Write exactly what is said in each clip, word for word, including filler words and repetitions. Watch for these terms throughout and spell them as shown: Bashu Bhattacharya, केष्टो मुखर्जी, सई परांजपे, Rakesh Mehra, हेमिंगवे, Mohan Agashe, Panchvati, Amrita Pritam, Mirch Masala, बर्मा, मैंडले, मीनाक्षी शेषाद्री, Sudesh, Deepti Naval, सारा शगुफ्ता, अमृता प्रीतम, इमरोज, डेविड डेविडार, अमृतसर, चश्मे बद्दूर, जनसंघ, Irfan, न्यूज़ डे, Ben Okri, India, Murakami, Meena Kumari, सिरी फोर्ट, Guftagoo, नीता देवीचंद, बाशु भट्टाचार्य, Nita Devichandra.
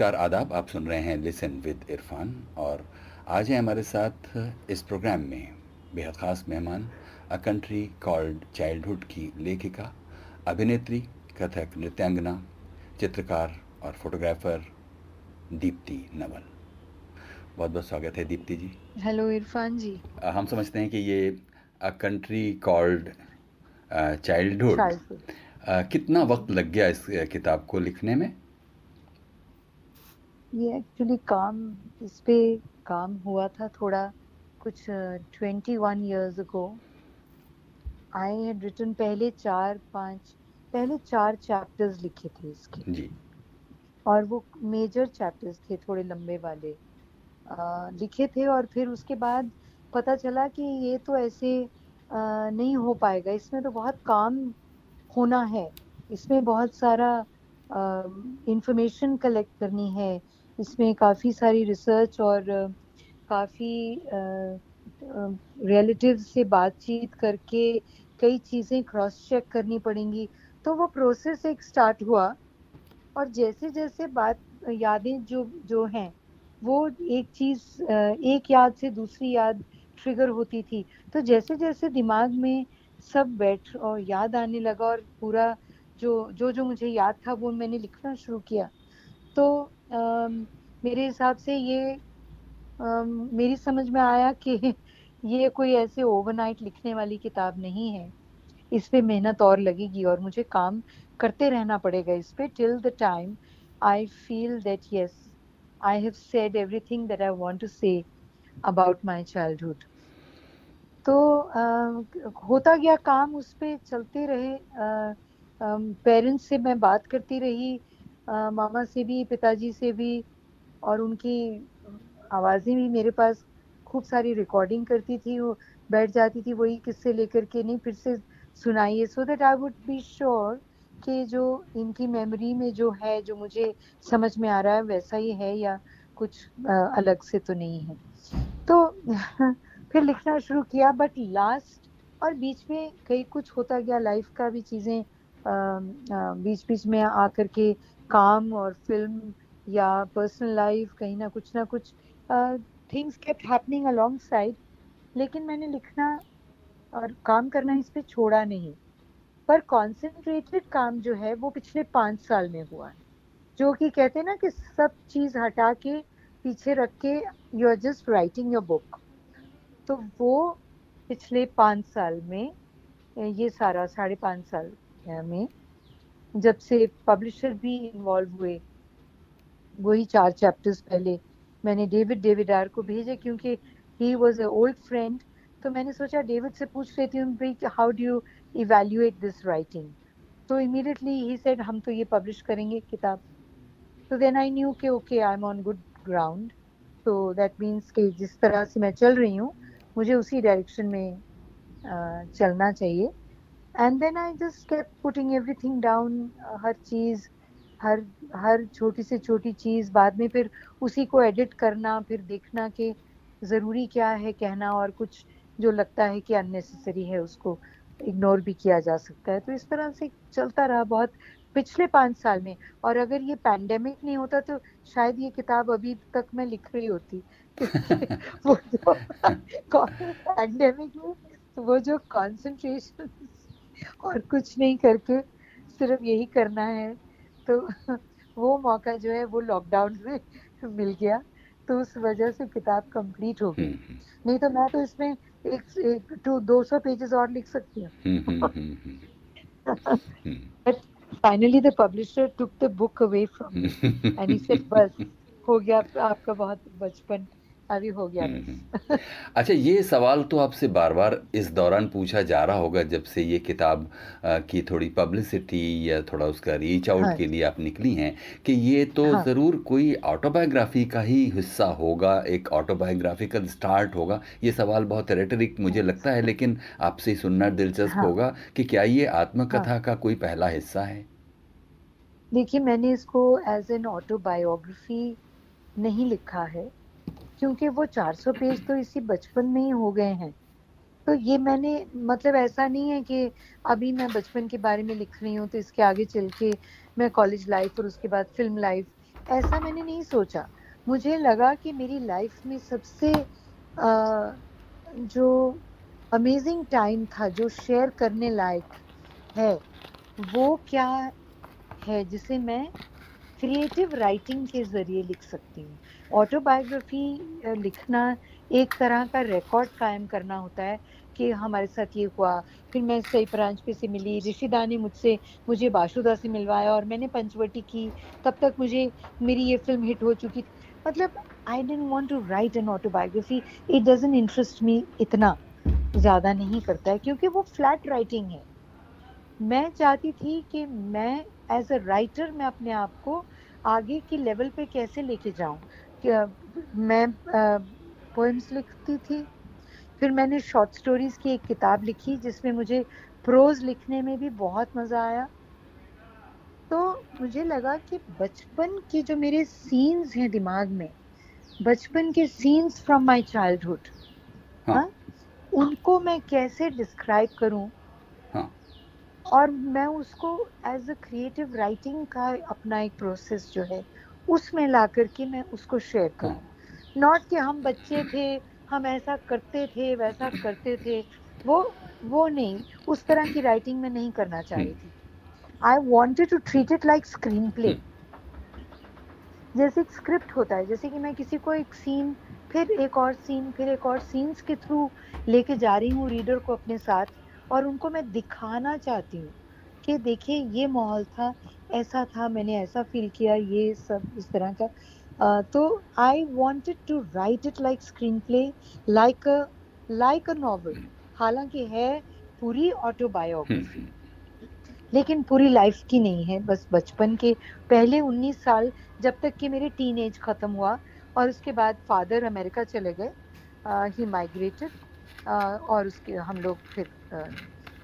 नमस्कार आदाब, आप सुन रहे हैं लिसन विद इरफान और आज हैं हमारे साथ इस प्रोग्राम में बेहद ख़ास मेहमान अ कंट्री कॉल्ड चाइल्डहुड की लेखिका, अभिनेत्री, कथक नृत्यांगना, चित्रकार और फोटोग्राफर दीप्ति नवल। बहुत बहुत स्वागत है दीप्ति जी। हेलो इरफान जी। हम समझते हैं कि ये अ कंट्री कॉल्ड चाइल्डहुड, कितना वक्त लग गया इस किताब को लिखने में? ये एक्चुअली काम इस पे काम हुआ था थोड़ा कुछ twenty one years ago. I had written पहले चार पाँच पहले चार चैप्टर्स लिखे थे इसके जी। और वो मेजर चैप्टर्स थे, थोड़े लंबे वाले आ, लिखे थे। और फिर उसके बाद पता चला कि ये तो ऐसे आ, नहीं हो पाएगा, इसमें तो बहुत काम होना है, इसमें बहुत सारा इंफॉर्मेशन uh, कलेक्ट करनी है, इसमें काफ़ी सारी रिसर्च और uh, काफ़ी रिलेटिव्स uh, uh, से बातचीत करके कई चीज़ें क्रॉस चेक करनी पड़ेंगी। तो वो प्रोसेस एक स्टार्ट हुआ और जैसे जैसे बात यादें जो जो हैं वो एक चीज़ uh, एक याद से दूसरी याद ट्रिगर होती थी। तो जैसे जैसे दिमाग में सब बैठ और याद आने लगा और पूरा जो जो जो मुझे याद था वो मैंने लिखना शुरू किया। तो आ, मेरे हिसाब से ये आ, मेरी समझ में आया कि ये कोई ऐसे ओवरनाइट लिखने वाली किताब नहीं है, इस पे मेहनत और लगेगी और मुझे काम करते रहना पड़ेगा इस पे till the time I feel that yes I have said everything that I want to say about my childhood. तो आ, होता गया काम, उस पे चलते रहे। आ, पेरेंट्स uh, से मैं बात करती रही, uh, मामा से भी, पिताजी से भी, और उनकी आवाज़ें भी मेरे पास खूब सारी रिकॉर्डिंग करती थी। वो बैठ जाती थी वही किस्से लेकर के, नहीं फिर से सुनाइए, so that I would be sure कि जो इनकी मेमोरी में जो है, जो मुझे समझ में आ रहा है वैसा ही है या कुछ uh, अलग से तो नहीं है। तो फिर लिखना शुरू किया, बट लास्ट और बीच में कई कुछ होता गया, लाइफ का भी चीज़ें बीच बीच में आकर के, काम और फिल्म या पर्सनल लाइफ, कहीं ना कुछ ना कुछ things kept happening alongside. लेकिन मैंने लिखना और काम करना इस पे छोड़ा नहीं, पर कॉन्सेंट्रेटेड काम जो है वो पिछले पाँच साल में हुआ है। जो कि कहते हैं ना कि सब चीज़ हटा के पीछे रख के you are just writing your book, तो वो पिछले पाँच साल में, ये सारा साढ़े पाँच साल में, जब से पब्लिशर भी इन्वॉल्व हुए। वही चार चैप्टर्स पहले मैंने डेविड डेविडार को भेजे क्योंकि he was a old friend. तो मैंने सोचा डेविड से पूछ लेती हूँ भाई how do you evaluate this writing. तो इमीडिएटली ही सेड हम तो ये पब्लिश करेंगे किताब। तो देन आई न्यू कि okay I am on good ground, तो दैट मीन्स कि जिस तरह से मैं चल रही हूँ मुझे उसी डायरेक्शन में uh, चलना चाहिए। And then I just kept putting everything down, हर चीज़, हर हर छोटी से छोटी चीज़, बाद में फिर उसी को एडिट करना, फिर देखना कि ज़रूरी क्या है कहना और कुछ जो लगता है कि अननेसेसरी है उसको इग्नोर भी किया जा सकता है। तो इस तरह से चलता रहा बहुत पिछले पाँच साल में। और अगर ये पैंडेमिक नहीं होता तो शायद ये किताब अभी तक मैं लिख रही होती। वो जो पैंडेमिक में वो जो कॉन्सेंट्रेशन और कुछ नहीं करके सिर्फ यही करना है, तो वो मौका जो है वो लॉकडाउन में मिल गया, तो उस वजह से किताब कंप्लीट हो गई। नहीं तो मैं तो इसमें एक एक टू दो सौ पेजेस और लिख सकती हूँ। But finally the publisher took the book away from me and he said बस हो गया आपका बहुत बचपन, अभी हो गया। अच्छा, ये सवाल तो आपसे बार बार इस दौरान पूछा जा रहा होगा जब से ये किताब की थोड़ी पब्लिसिटी या थोड़ा उसका रीच आउट हाँ। के लिए आप निकली हैं कि ये तो हाँ। ज़रूर कोई ऑटोबायोग्राफी का ही हिस्सा होगा, एक ऑटोबायोग्राफिकल स्टार्ट होगा। ये सवाल बहुत रेटरिक मुझे लगता है, लेकिन आपसे सुनना दिलचस्प हाँ। होगा कि क्या ये आत्मकथा हाँ। का कोई पहला हिस्सा है? देखिए, मैंने इसको एज एन ऑटोबायोग्राफी नहीं लिखा है क्योंकि वो चार सौ पेज तो इसी बचपन में ही हो गए हैं। तो ये मैंने, मतलब ऐसा नहीं है कि अभी मैं बचपन के बारे में लिख रही हूँ तो इसके आगे चल के मैं कॉलेज लाइफ और उसके बाद फिल्म लाइफ, ऐसा मैंने नहीं सोचा। मुझे लगा कि मेरी लाइफ में सबसे आ, जो अमेजिंग टाइम था, जो शेयर करने लायक है, वो क्या है जिसे मैं क्रिएटिव राइटिंग के ज़रिए लिख सकती हूँ। ऑटोबायोग्राफी लिखना एक तरह का रिकॉर्ड कायम करना होता है कि हमारे साथ ये हुआ, फिर मैं सई परांजपे से मिली, ऋषिदा ने मुझसे मुझे बाशुदा से मिलवाया और मैंने पंचवटी की, तब तक मुझे मेरी ये फिल्म हिट हो चुकी। मतलब I didn't want to write an autobiography, it doesn't interest me, इतना ज़्यादा नहीं करता है क्योंकि वो फ्लैट राइटिंग है। मैं चाहती थी कि मैं एज अ राइटर मैं अपने आप को आगे के लेवल पे कैसे लेके जाऊँ। मैं पोइम्स लिखती थी, फिर मैंने शॉर्ट स्टोरीज़ की एक किताब लिखी जिसमें मुझे प्रोज लिखने में भी बहुत मज़ा आया। तो मुझे लगा कि बचपन के जो मेरे सीन्स हैं दिमाग में, बचपन के सीन्स फ्रॉम माय चाइल्डहुड, हाँ, उनको मैं कैसे डिस्क्राइब करूँ, हाँ, और मैं उसको एज अ क्रिएटिव राइटिंग का अपना एक प्रोसेस जो है उसमें ला करके मैं उसको शेयर करूँ। नॉट कि हम बच्चे थे, हम ऐसा करते थे, वैसा करते थे, वो वो नहीं, उस तरह की राइटिंग में नहीं करना चाहिए थी। I wanted to treat it like screen play, जैसे एक स्क्रिप्ट होता है, जैसे कि मैं किसी को एक सीन, फिर एक और सीन, फिर एक और सीन्स के थ्रू लेके जा रही हूँ रीडर को अपने साथ, और उनको मैं दिखाना चाहती हूँ कि देखिए ये माहौल था, ऐसा था, मैंने ऐसा फील किया, ये सब इस तरह का। Uh, तो I wanted to write it like screen play, like like a novel. हालांकि है पूरी ऑटोबायोग्राफी, लेकिन पूरी लाइफ की नहीं है, बस बचपन के पहले उन्नीस साल, जब तक कि मेरे टीनेज ख़त्म हुआ, और उसके बाद फादर अमेरिका चले गए, ही माइग्रेटेड, और उसके हम लोग फिर uh,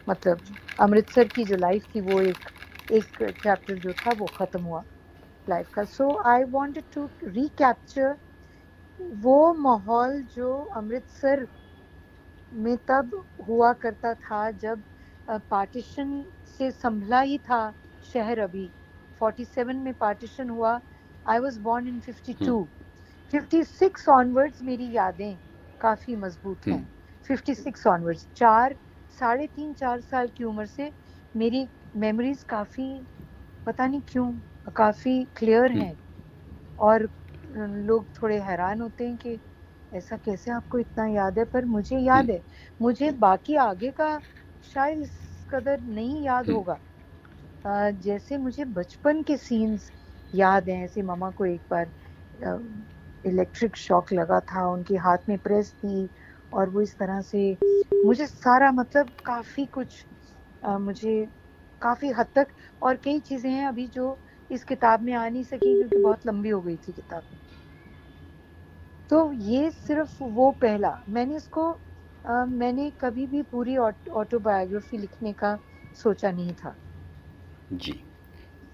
मतलब अमृतसर की जो लाइफ थी वो एक एक चैप्टर जो था वो ख़त्म हुआ लाइफ का। So I wanted to recapture वो माहौल जो अमृतसर में तब हुआ करता था, जब पार्टीशन से संभला ही था शहर। अभी सैंतालीस में पार्टीशन हुआ, I was born in fifty two, fifty six onwards मेरी यादें काफ़ी मजबूत हैं। फिफ्टी सिक्स ऑनवर्ड्स, चार साढ़े तीन चार साल की उम्र से मेरी मेमोरीज काफ़ी, पता नहीं क्यों, काफ़ी क्लियर हैं, और लोग थोड़े हैरान होते हैं कि ऐसा कैसे आपको इतना याद है, पर मुझे याद है। मुझे बाकी आगे का शायद इस कदर नहीं याद होगा जैसे मुझे बचपन के सीन्स याद हैं। ऐसे मामा को एक बार इलेक्ट्रिक शॉक लगा था, उनके हाथ में प्रेस थी, और वो इस तरह से मुझे सारा, मतलब काफ़ी कुछ मुझे काफ़ी हद तक, और कई चीज़ें हैं अभी जो इस किताब में आ नहीं सकी क्योंकि बहुत लंबी हो गई थी किताब। तो ये सिर्फ वो पहला, मैंने इसको आ, मैंने कभी भी पूरी ऑटोबायोग्राफी लिखने का सोचा नहीं था जी,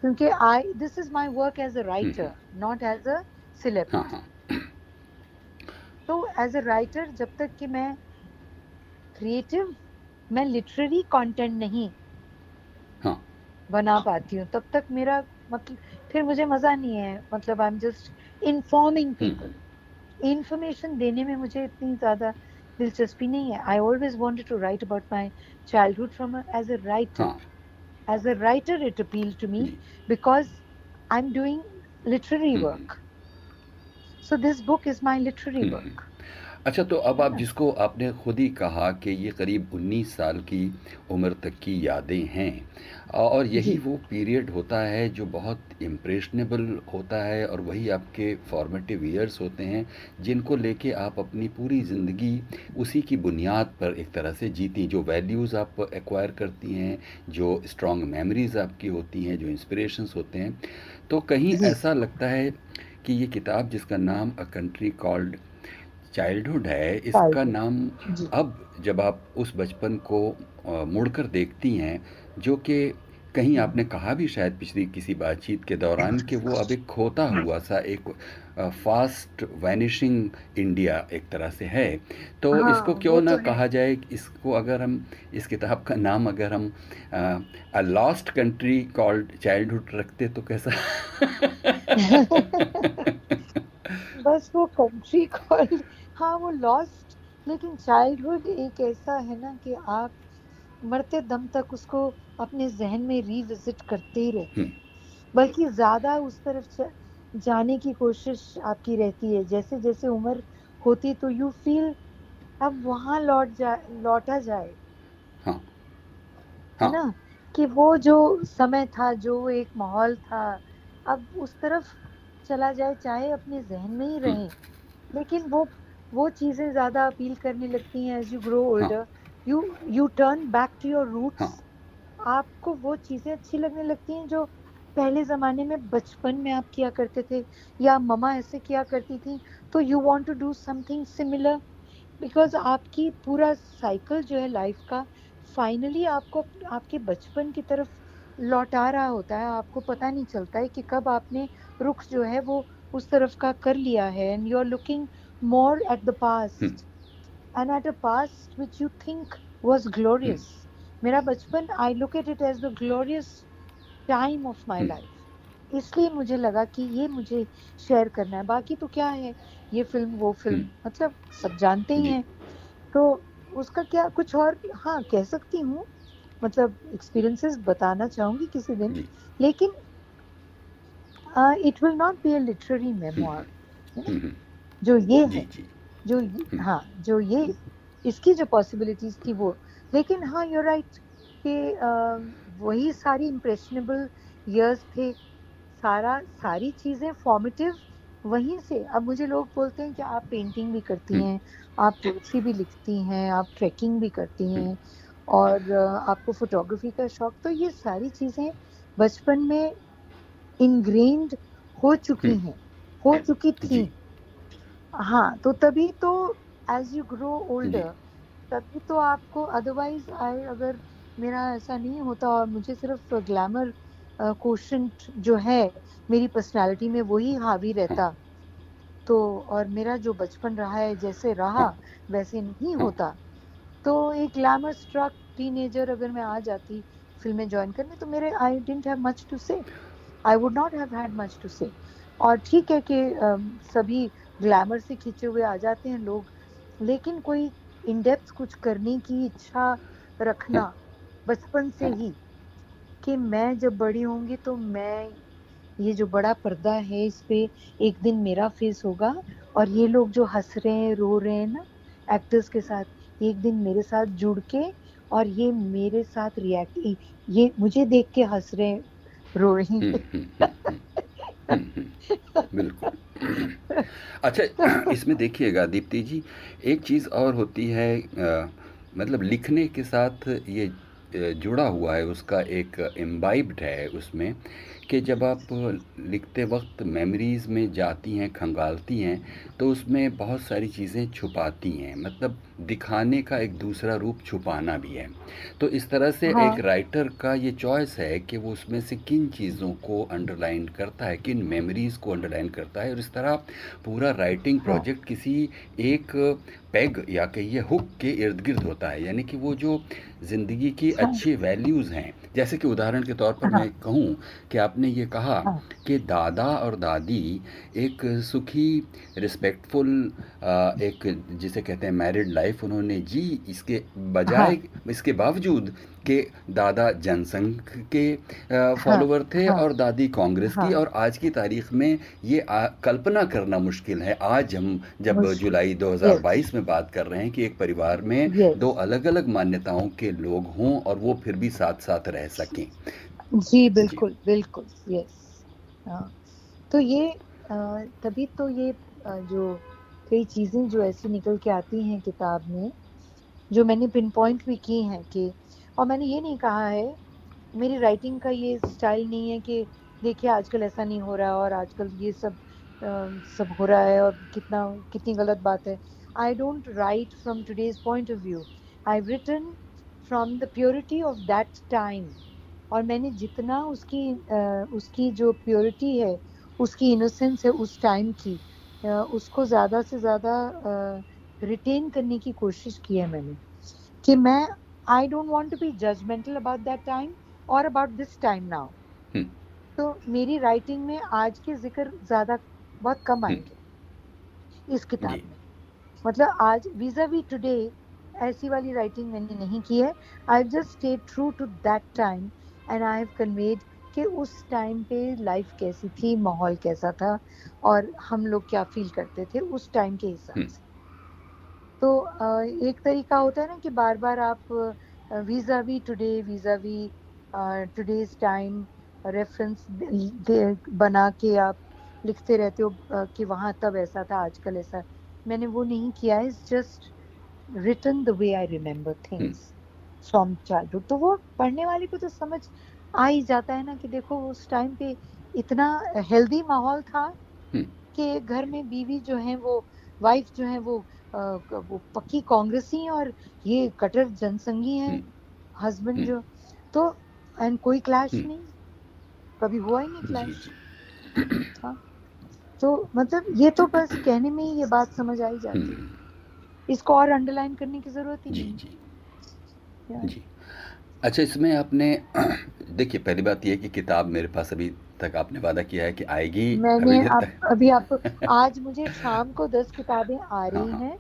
क्योंकि I this is my work as a writer, not as a celebrity. तो एज अ राइटर, जब तक कि मैं क्रिएटिव, मैं लिटरेरी कंटेंट नहीं हाँ. बना पाती हूँ, तब तक मेरा मतलब फिर मुझे मज़ा नहीं है। मतलब I am just informing people, information देने में मुझे इतनी ज़्यादा दिलचस्पी नहीं है। I always wanted to write about my childhood from as a writer, as a writer it appeal to me because I am doing literary work, so this book is my literary work. अच्छा, तो अब आप, जिसको आपने खुद ही कहा कि ये करीब उन्नीस साल की उम्र तक की यादें हैं, और यही वो पीरियड होता है जो बहुत इम्प्रेशनेबल होता है, और वही आपके फॉर्मेटिव ईयर्स होते हैं जिनको लेके आप अपनी पूरी ज़िंदगी उसी की बुनियाद पर एक तरह से जीती। जो वैल्यूज़ आप एक्वायर करती हैं, जो स्ट्रॉन्ग मेमोरीज़ आपकी होती हैं, जो इंस्पिरेशंस होते हैं। तो कहीं ऐसा लगता है कि ये किताब जिसका नाम अ कंट्री कॉल्ड चाइल्डहुड है, इसका नाम अब जब आप उस बचपन को मुड़कर देखती हैं, जो कि कहीं आपने कहा भी शायद पिछली किसी बातचीत के दौरान कि वो अब एक खोता हुआ सा, एक फास्ट वैनिशिंग इंडिया एक तरह से है, तो हाँ, इसको क्यों ना तो कहा जाए, इसको अगर हम, इस किताब का नाम अगर हम a lost country called childhood रखते तो कैसा बस वो कंट्री कॉल्ड, हाँ वो लॉस्ट, लेकिन चाइल्डहुड एक ऐसा है ना कि आप मरते दम तक उसको अपने जहन में रिविजिट करते ही रहते, बल्कि ज़्यादा उस तरफ जाने की कोशिश आपकी रहती है। जैसे जैसे उम्र होती तो यू फील अब वहाँ लौट जा लौटा जाए, हाँ, हाँ. है ना, कि वो जो समय था, जो एक माहौल था, अब उस तरफ चला जाए, चाहे अपने जहन में ही रहें, लेकिन वो वो चीज़ें ज़्यादा अपील करने लगती हैं as you grow older. You you turn back to your roots, आपको वो चीज़ें अच्छी लगने लगती हैं जो पहले ज़माने में बचपन में आप किया करते थे, या ममा ऐसे किया करती थी, तो you want to do something similar, because आपकी पूरा साइकिल जो है लाइफ का फाइनली आपको आपके बचपन की तरफ लौटा रहा होता है। आपको पता नहीं चलता है कि कब आपने रुख जो है वो उस तरफ का कर लिया है, and you are looking more at the past and at a past which you think was glorious. मेरा बचपन, I look at it as the glorious time of my life, इसलिए मुझे लगा कि ये मुझे शेयर करना है। बाकी तो क्या है, ये फिल्म वो फिल्म, मतलब सब जानते ही हैं, तो उसका क्या कुछ और हाँ कह सकती हूँ, मतलब एक्सपीरियंसेस बताना चाहूँगी किसी दिन, लेकिन it will not be a literary memoir. जो ये है, जो ये, हाँ जो ये इसकी जो पॉसिबिलिटीज थी वो, लेकिन हाँ यू आर राइट कि uh, वही सारी इम्प्रेशनेबल ईयर्स थे, सारा सारी चीज़ें फॉर्मेटिव वहीं से। अब मुझे लोग बोलते हैं कि आप पेंटिंग भी करती हैं, आप पोएट्री भी लिखती हैं, आप ट्रैकिंग भी करती हैं, और आपको फोटोग्राफी का शौक, तो ये सारी चीज़ें बचपन में इनग्रेन्ड हो चुकी हैं, हो चुकी थी, हाँ। तो तभी तो एज यू ग्रो ओल्डर, तभी तो आपको, अदरवाइज आई अगर मेरा ऐसा नहीं होता और मुझे सिर्फ ग्लैमर कोशेंट जो है मेरी पर्सनालिटी में वही हावी रहता, तो और मेरा जो बचपन रहा है जैसे रहा वैसे नहीं होता, तो एक ग्लैमर स्ट्रक टीनेजर अगर मैं आ जाती फिल्में ज्वाइन करने, तो मेरे I didn't have much to say, I would not have had much to say. और ठीक है कि सभी ग्लैमर से खींचे हुए आ जाते हैं लोग, लेकिन कोई इन डेप्थ कुछ करने की इच्छा रखना बचपन से ही, कि मैं जब बड़ी होंगी तो मैं, ये जो बड़ा पर्दा है इस पे एक दिन मेरा फेस होगा, और ये लोग जो हंस रहे हैं रो रहे हैं ना एक्टर्स के साथ, एक दिन मेरे साथ जुड़ के, और ये मेरे साथ रिएक्ट, ये मुझे देख के हंस रहे हैं रो रहे हैं। बिल्कुल। अच्छा, इसमें देखिएगा दीप्ति जी, एक चीज़ और होती है, आ, मतलब लिखने के साथ ये जुड़ा हुआ है, उसका एक इम्बाइब्ड है उसमें, कि जब आप लिखते वक्त मेमोरीज़ में जाती हैं, खंगालती हैं, तो उसमें बहुत सारी चीज़ें छुपाती हैं, मतलब दिखाने का एक दूसरा रूप छुपाना भी है। तो इस तरह से हाँ। एक राइटर का ये चॉइस है कि वो उसमें से किन चीज़ों को अंडरलाइन करता है, किन मेमोरीज़ को अंडरलाइन करता है, और इस तरह पूरा राइटिंग प्रोजेक्ट किसी एक पैग या कहिए हुक के इर्द गिर्द होता है, यानी कि वो जो ज़िंदगी की अच्छी वैल्यूज़ हैं, जैसे कि उदाहरण के तौर पर मैं कहूँ कि आपने ये कहा कि दादा और दादी एक सुखी, रिस्पेक्टफुल, एक जिसे कहते हैं मैरिड लाइफ उन्होंने जी, इसके बजाय इसके बावजूद कि दादा जनसंघ के फॉलोअर थे और दादी कांग्रेस की, और आज की तारीख में ये आ, कल्पना करना मुश्किल है। आज हम जब जुलाई दो हज़ार बाईस में बात कर रहे हैं कि एक परिवार में दो अलग अलग मान्यताओं के लोग हों और वो फिर भी साथ साथ रह सकें। जी बिल्कुल, जी। बिल्कुल यस। तो ये तभी तो ये जो कई चीज़ें जो ऐसी निकल के आती हैं किताब में, जो मैंने पिन पॉइंट भी की हैं कि, और मैंने ये नहीं कहा है, मेरी राइटिंग का ये स्टाइल नहीं है कि देखिए आजकल ऐसा नहीं हो रहा और आजकल ये सब आ, सब हो रहा है और कितना कितनी गलत बात है। I don't write from today's point of view, I have written from the purity of that time, और मैंने जितना उसकी आ, उसकी जो प्योरिटी है, उसकी इनोसेंस है उस टाइम की, आ, उसको ज़्यादा से ज़्यादा रिटेन करने की कोशिश की है मैंने, कि मैं I don't want to be judgmental about that time or about this time now. Hmm. तो मेरी राइटिंग में आज के जिक्र ज्यादा बहुत कम आएंगे इस किताब में, मतलब आज विज़ावी टुडे ऐसी वाली राइटिंग मैंने नहीं की है। I have just stayed true to that time and I have conveyed कि उस टाइम पे लाइफ कैसी थी, माहौल कैसा था और हम लोग क्या फील करते थे उस टाइम के हिसाब से। तो एक तरीका होता है ना कि बार बार आप vis-a-vis today vis-a-vis today's time reference बना के आप लिखते रहते हो कि वहाँ तब ऐसा था आजकल ऐसा, मैंने वो नहीं किया। It's just written the way I remember things from childhood. तो वो पढ़ने वाले को तो समझ आ ही जाता है ना कि देखो उस टाइम पे इतना हेल्दी माहौल था hmm. कि घर में बीवी जो है वो वाइफ जो है वो आ, वो पक्की कांग्रेसी और ये कट्टर जनसंघी हैं hmm. Husband hmm. जो तो एंड कोई क्लैश hmm. नहीं, कभी हुआ ही नहीं क्लैश हाँ। तो मतलब ये तो बस कहने में ही ये बात समझ आई जाती है hmm. इसको और अंडरलाइन करने की जरूरत ही नहीं जी, जी, जी। अच्छा, इसमें आपने देखिए पहली बात यह है कि किताब मेरे पास अभी तक आपने वादा किया है कि आएगी। मैंने अभी, आप, अभी आप आज मुझे शाम को दस किताबें आ रही हाँ, हैं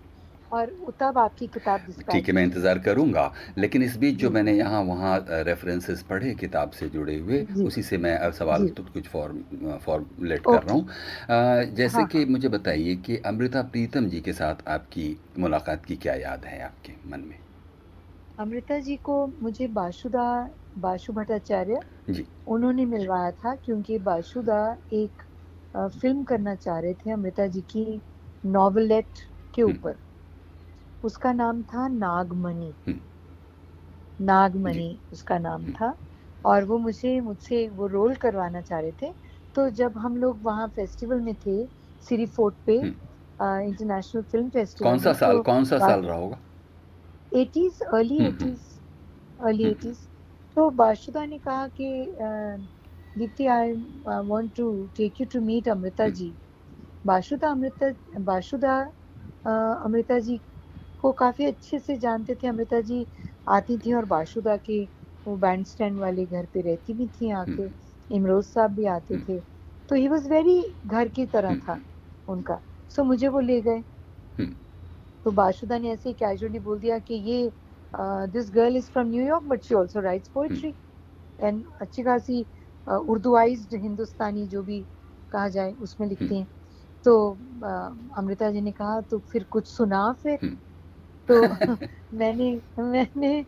और तब आपकी किताब ठीक है मैं इंतज़ार करूंगा। लेकिन इस बीच जो मैंने यहाँ वहाँ रेफरेंसेस पढ़े किताब से जुड़े हुए उसी से मैं सवाल तो कुछ फॉर्म फॉर्मुलेट कर रहा हूँ। जैसे हाँ। कि मुझे बताइए कि अमृता प्रीतम जी के साथ आपकी मुलाकात की क्या याद है आपके मन में? अमृता जी को मुझे बाशुदा बाशु भट्टाचार्य जी उन्होंने मिलवाया था, क्योंकि बाशुदा एक फिल्म करना चाह रहे थे अमृता जी की नॉवेलेट के ऊपर। उसका नाम था नागमणि, नागमणि उसका नाम था और वो मुझे मुझसे वो रोल करवाना चाह रहे थे। तो जब हम लोग वहाँ फेस्टिवल में थे सिरी फोर्ट पे इंटरनेशनल फिल्म फेस्टिवल, कौन सा साल कौन सा साल रहा होगा, eighties early eighties early eighties तो बाशुदा ने कहा कि Deepti I want to take you to meet Amrita ji. Bashuda Amrita Bashuda Amrita ji को काफ़ी अच्छे से जानते थे। अमृता जी आती थी और बाशुदा के वो बैंड स्टैंड वाले घर पे रहती भी थी आके, इमरोज साहब भी आते थे, तो ही वॉज वेरी घर की तरह था उनका। सो मुझे वो ले गए तो बाशुदा ने ऐसे कैजुअली बोल दिया कि ये this girl is from New York but she also writes poetry and अच्छी खासी उर्दूआइज्ड हिंदुस्तानी जो भी कहा जाए उसमें लिखती हैं। तो अमृता जी ने कहा तो फिर कुछ सुना फिर तो मैंने मैंने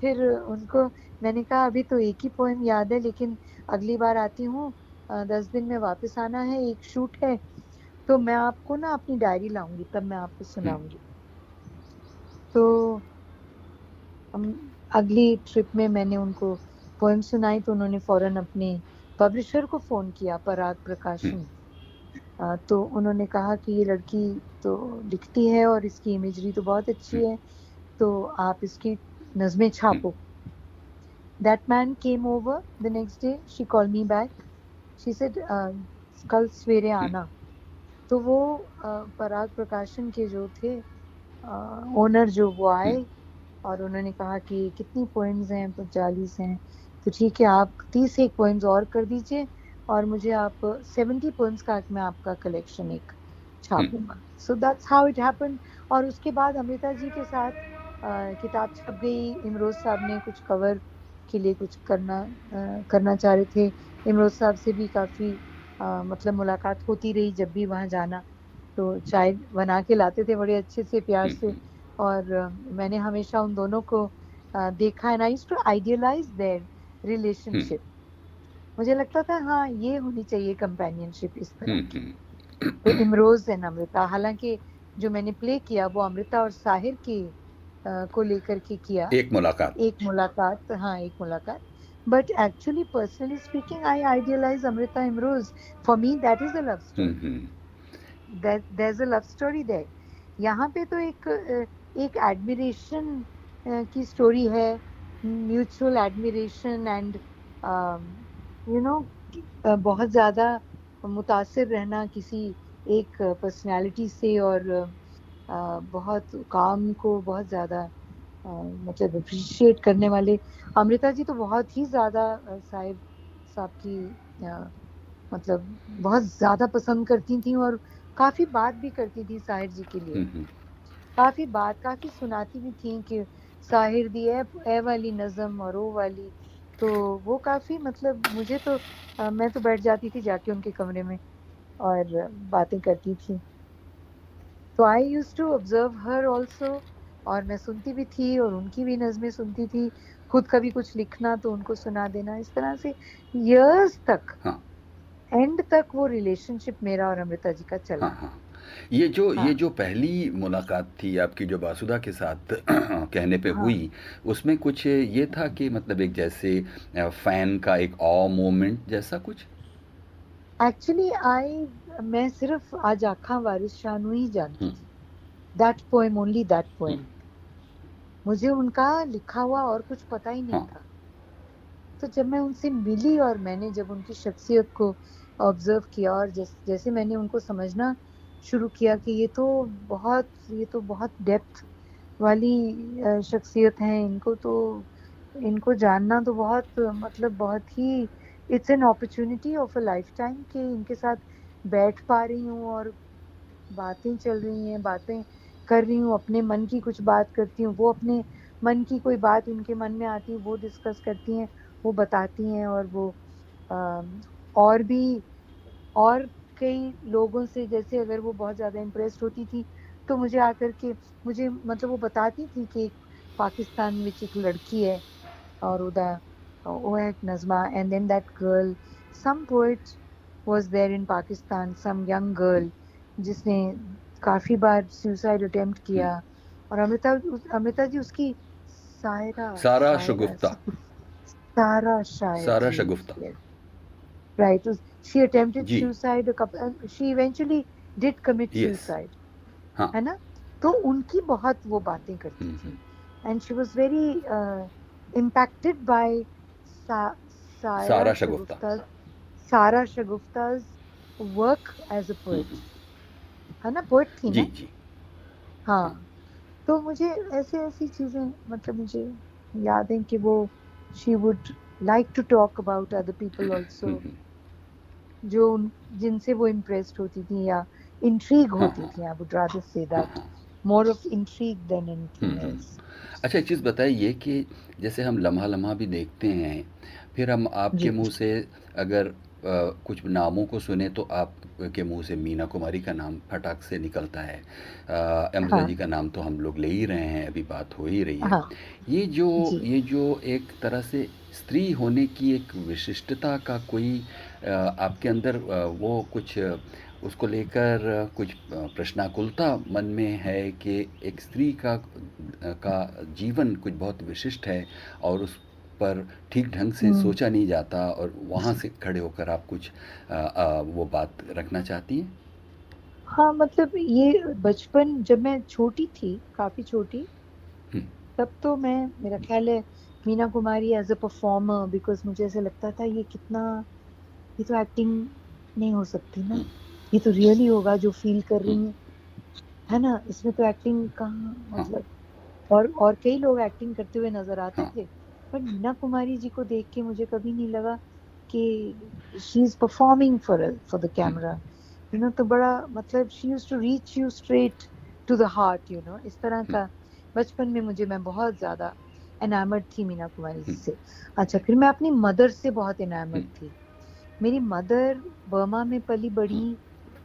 फिर उनको मैंने कहा अभी तो एक ही पोएम याद है, लेकिन अगली बार आती हूँ दस दिन में वापस आना है, एक शूट है, तो मैं आपको ना अपनी डायरी लाऊंगी तब मैं आपको सुनाऊंगी। तो अगली ट्रिप में मैंने उनको पोएम सुनाई तो उन्होंने फ़ौरन अपने पब्लिशर को फ़ोन किया, पराग प्रकाशन। तो उन्होंने कहा कि ये लड़की तो लिखती है और इसकी इमेजरी तो बहुत अच्छी है, तो आप इसकी नज़में छापो। That man came over the next day, she call me back, she said कल सवेरे आना। तो वो पराग प्रकाशन के जो थे ओनर जो, वो आए और उन्होंने कहा कि कितनी पोइम्स हैं, तो चालीस हैं, तो ठीक है आप तीस एक पोइम्स और कर दीजिए और मुझे आप सेवेंटी पोइम्स का मैं आपका कलेक्शन एक छापूंगा। So that's how it happened. और उसके बाद अमृता जी के साथ आ, किताब छप गई। इमरोज साहब ने कुछ कवर के लिए कुछ करना आ, करना चाह रहे थे। इमरोज साहब से भी काफ़ी मतलब मुलाकात होती रही जब भी वहाँ जाना, तो चाय बना के लाते थे बड़े अच्छे से प्यार से और आ, मैंने हमेशा उन दोनों को आ, देखा and I used to idealise their relationship. मुझे लगता था हाँ ये होनी चाहिए कंपेनियनशिप इस तरह की, तो इमरोज एंड अमृता। हालांकि जो मैंने प्ले किया वो अमृता और साहिर की आ, को लेकर के किया, एक मुलाकात एक मुलाकात हाँ एक मुलाकात but actually personally speaking I idealise Amrita इमरोज। For me that is a love story, that there is a love story there. यहाँ पे तो एक एक एडमिरेशन की स्टोरी है, mutual admiration and you know बहुत ज़्यादा मुतासिर रहना किसी एक पर्सनालिटी से और बहुत काम को बहुत ज़्यादा मतलब अप्रिशिएट करने वाले। अमृता जी तो बहुत ही ज़्यादा साहिब साहब की मतलब बहुत ज्यादा पसंद करती थी और काफी बात भी करती थी साहिर जी के लिए, काफी बात काफी सुनाती भी थी कि साहिर दी ए, ए वाली नज़म और ओ वाली, तो वो काफ़ी मतलब मुझे तो आ, मैं तो बैठ जाती थी जाके उनके कमरे में और बातें करती थी। तो I use to observe her also, और मैं सुनती भी थी और उनकी भी नज़में सुनती थी, खुद कभी कुछ लिखना तो उनको सुना देना, इस तरह से ईयर्स तक हाँ। एंड तक वो रिलेशनशिप मेरा और अमृता जी का चला। हाँ, हाँ। ये जो हाँ। ये जो पहली मुलाकात थी आपकी जो बासुदा के साथ कहने पे हाँ। हुई, उसमें कुछ ये था कि मतलब एक जैसे फैन का एक ऑ मोमेंट जैसा कुछ? एक्चुअली आई मैं सिर्फ आज आखा वारिस शानू ही जानती थी, that poem only that poem, मुझे उनका लिखा हुआ और कुछ पता ही नहीं हाँ। था। तो जब मैं उनसे मिली और मैंने जब उनकी शख्सियत को ऑब्जर्व किया और जैस, जैसे मैंने उनको समझना शुरू किया कि ये तो बहुत ये तो बहुत डेप्थ वाली शख्सियत हैं, इनको तो इनको जानना तो बहुत मतलब बहुत ही it's an opportunity of a lifetime कि इनके साथ बैठ पा रही हूँ और बातें चल रही हैं, बातें कर रही हूँ, अपने मन की कुछ बात करती हूँ, वो अपने मन की कोई बात उनके मन में आती है वो डिस्कस करती हैं, वो बताती हैं, और वो आ, और भी और कई लोगों से जैसे अगर वो बहुत ज़्यादा इम्प्रेस्ड होती थी तो मुझे आकर के मुझे मतलब वो बताती थी कि पाकिस्तान में एक लड़की है और उदा वो है Najma, and then that girl some poet was there in Pakistan, some young girl जिसने काफ़ी बार सुसाइड अटेम्प्ट किया, और अमृता अमृता जी उसकी सायरा सारा शगुफ्ता सारा शायर सारा शगुफ्ता right, she attempted ji. suicide a couple, uh, she eventually did commit yes. suicide हाँ. है ना, तो उनकी बहुत वो बातें करती mm-hmm. थी, and she was very uh, impacted by Sa- Sara Shagufta Sara Shagufta's work as a poet mm-hmm. है ना, poet थी जी, ना जी. हाँ mm-hmm. तो मुझे ऐसे ऐसी चीजें मतलब मुझे याद है कि वो she would like to talk about other people also mm-hmm. जो उन जिनसे वो इम्प्रेस्ड होती थी या इंट्रीग होती थी, I would rather say that more of intrigue than anything else. अच्छा एक चीज़ बताइए कि जैसे हम लम्हा लम्हा भी देखते हैं, फिर हम आपके मुंह से अगर आ, कुछ नामों को सुने तो आपके मुंह से मीना कुमारी का नाम फटाक से निकलता है, अमृता हाँ। जी का नाम तो हम लोग ले ही रहे हैं, अभी बात हो ही रही है हाँ। ये जो ये जो एक तरह से स्त्री होने की एक विशिष्टता का कोई आपके अंदर वो कुछ उसको लेकर कुछ प्रश्नाकुलता मन में है कि एक स्त्री का का जीवन कुछ बहुत विशिष्ट है और उस पर ठीक ढंग से सोचा नहीं जाता, और वहाँ से खड़े होकर आप कुछ वो बात रखना चाहती हैं? हाँ मतलब ये बचपन जब मैं छोटी थी, काफ़ी छोटी, तब तो मैं मेरा ख्याल है Meena Kumari as a performer, because मुझे ऐसा लगता था ये कितना ये तो एक्टिंग नहीं हो सकती ना, ये तो रियली होगा जो फील कर रही है है ना, इसमें तो एक्टिंग कहाँ मतलब, और और कई लोग एक्टिंग करते हुए नजर आते थे, पर मीना कुमारी जी को देख के मुझे कभी नहीं लगा कि she is performing for for the camera you know, तो बड़ा मतलब she use to reach you straight to the heart you know, इस तरह का बचपन में मुझे मैं बहुत ज़्यादा एनामर्ड थी मीना कुमारी जी से। अच्छा फिर मैं अपनी मदर से बहुत एनामर्ड थी, मेरी मदर बर्मा में पली बड़ी,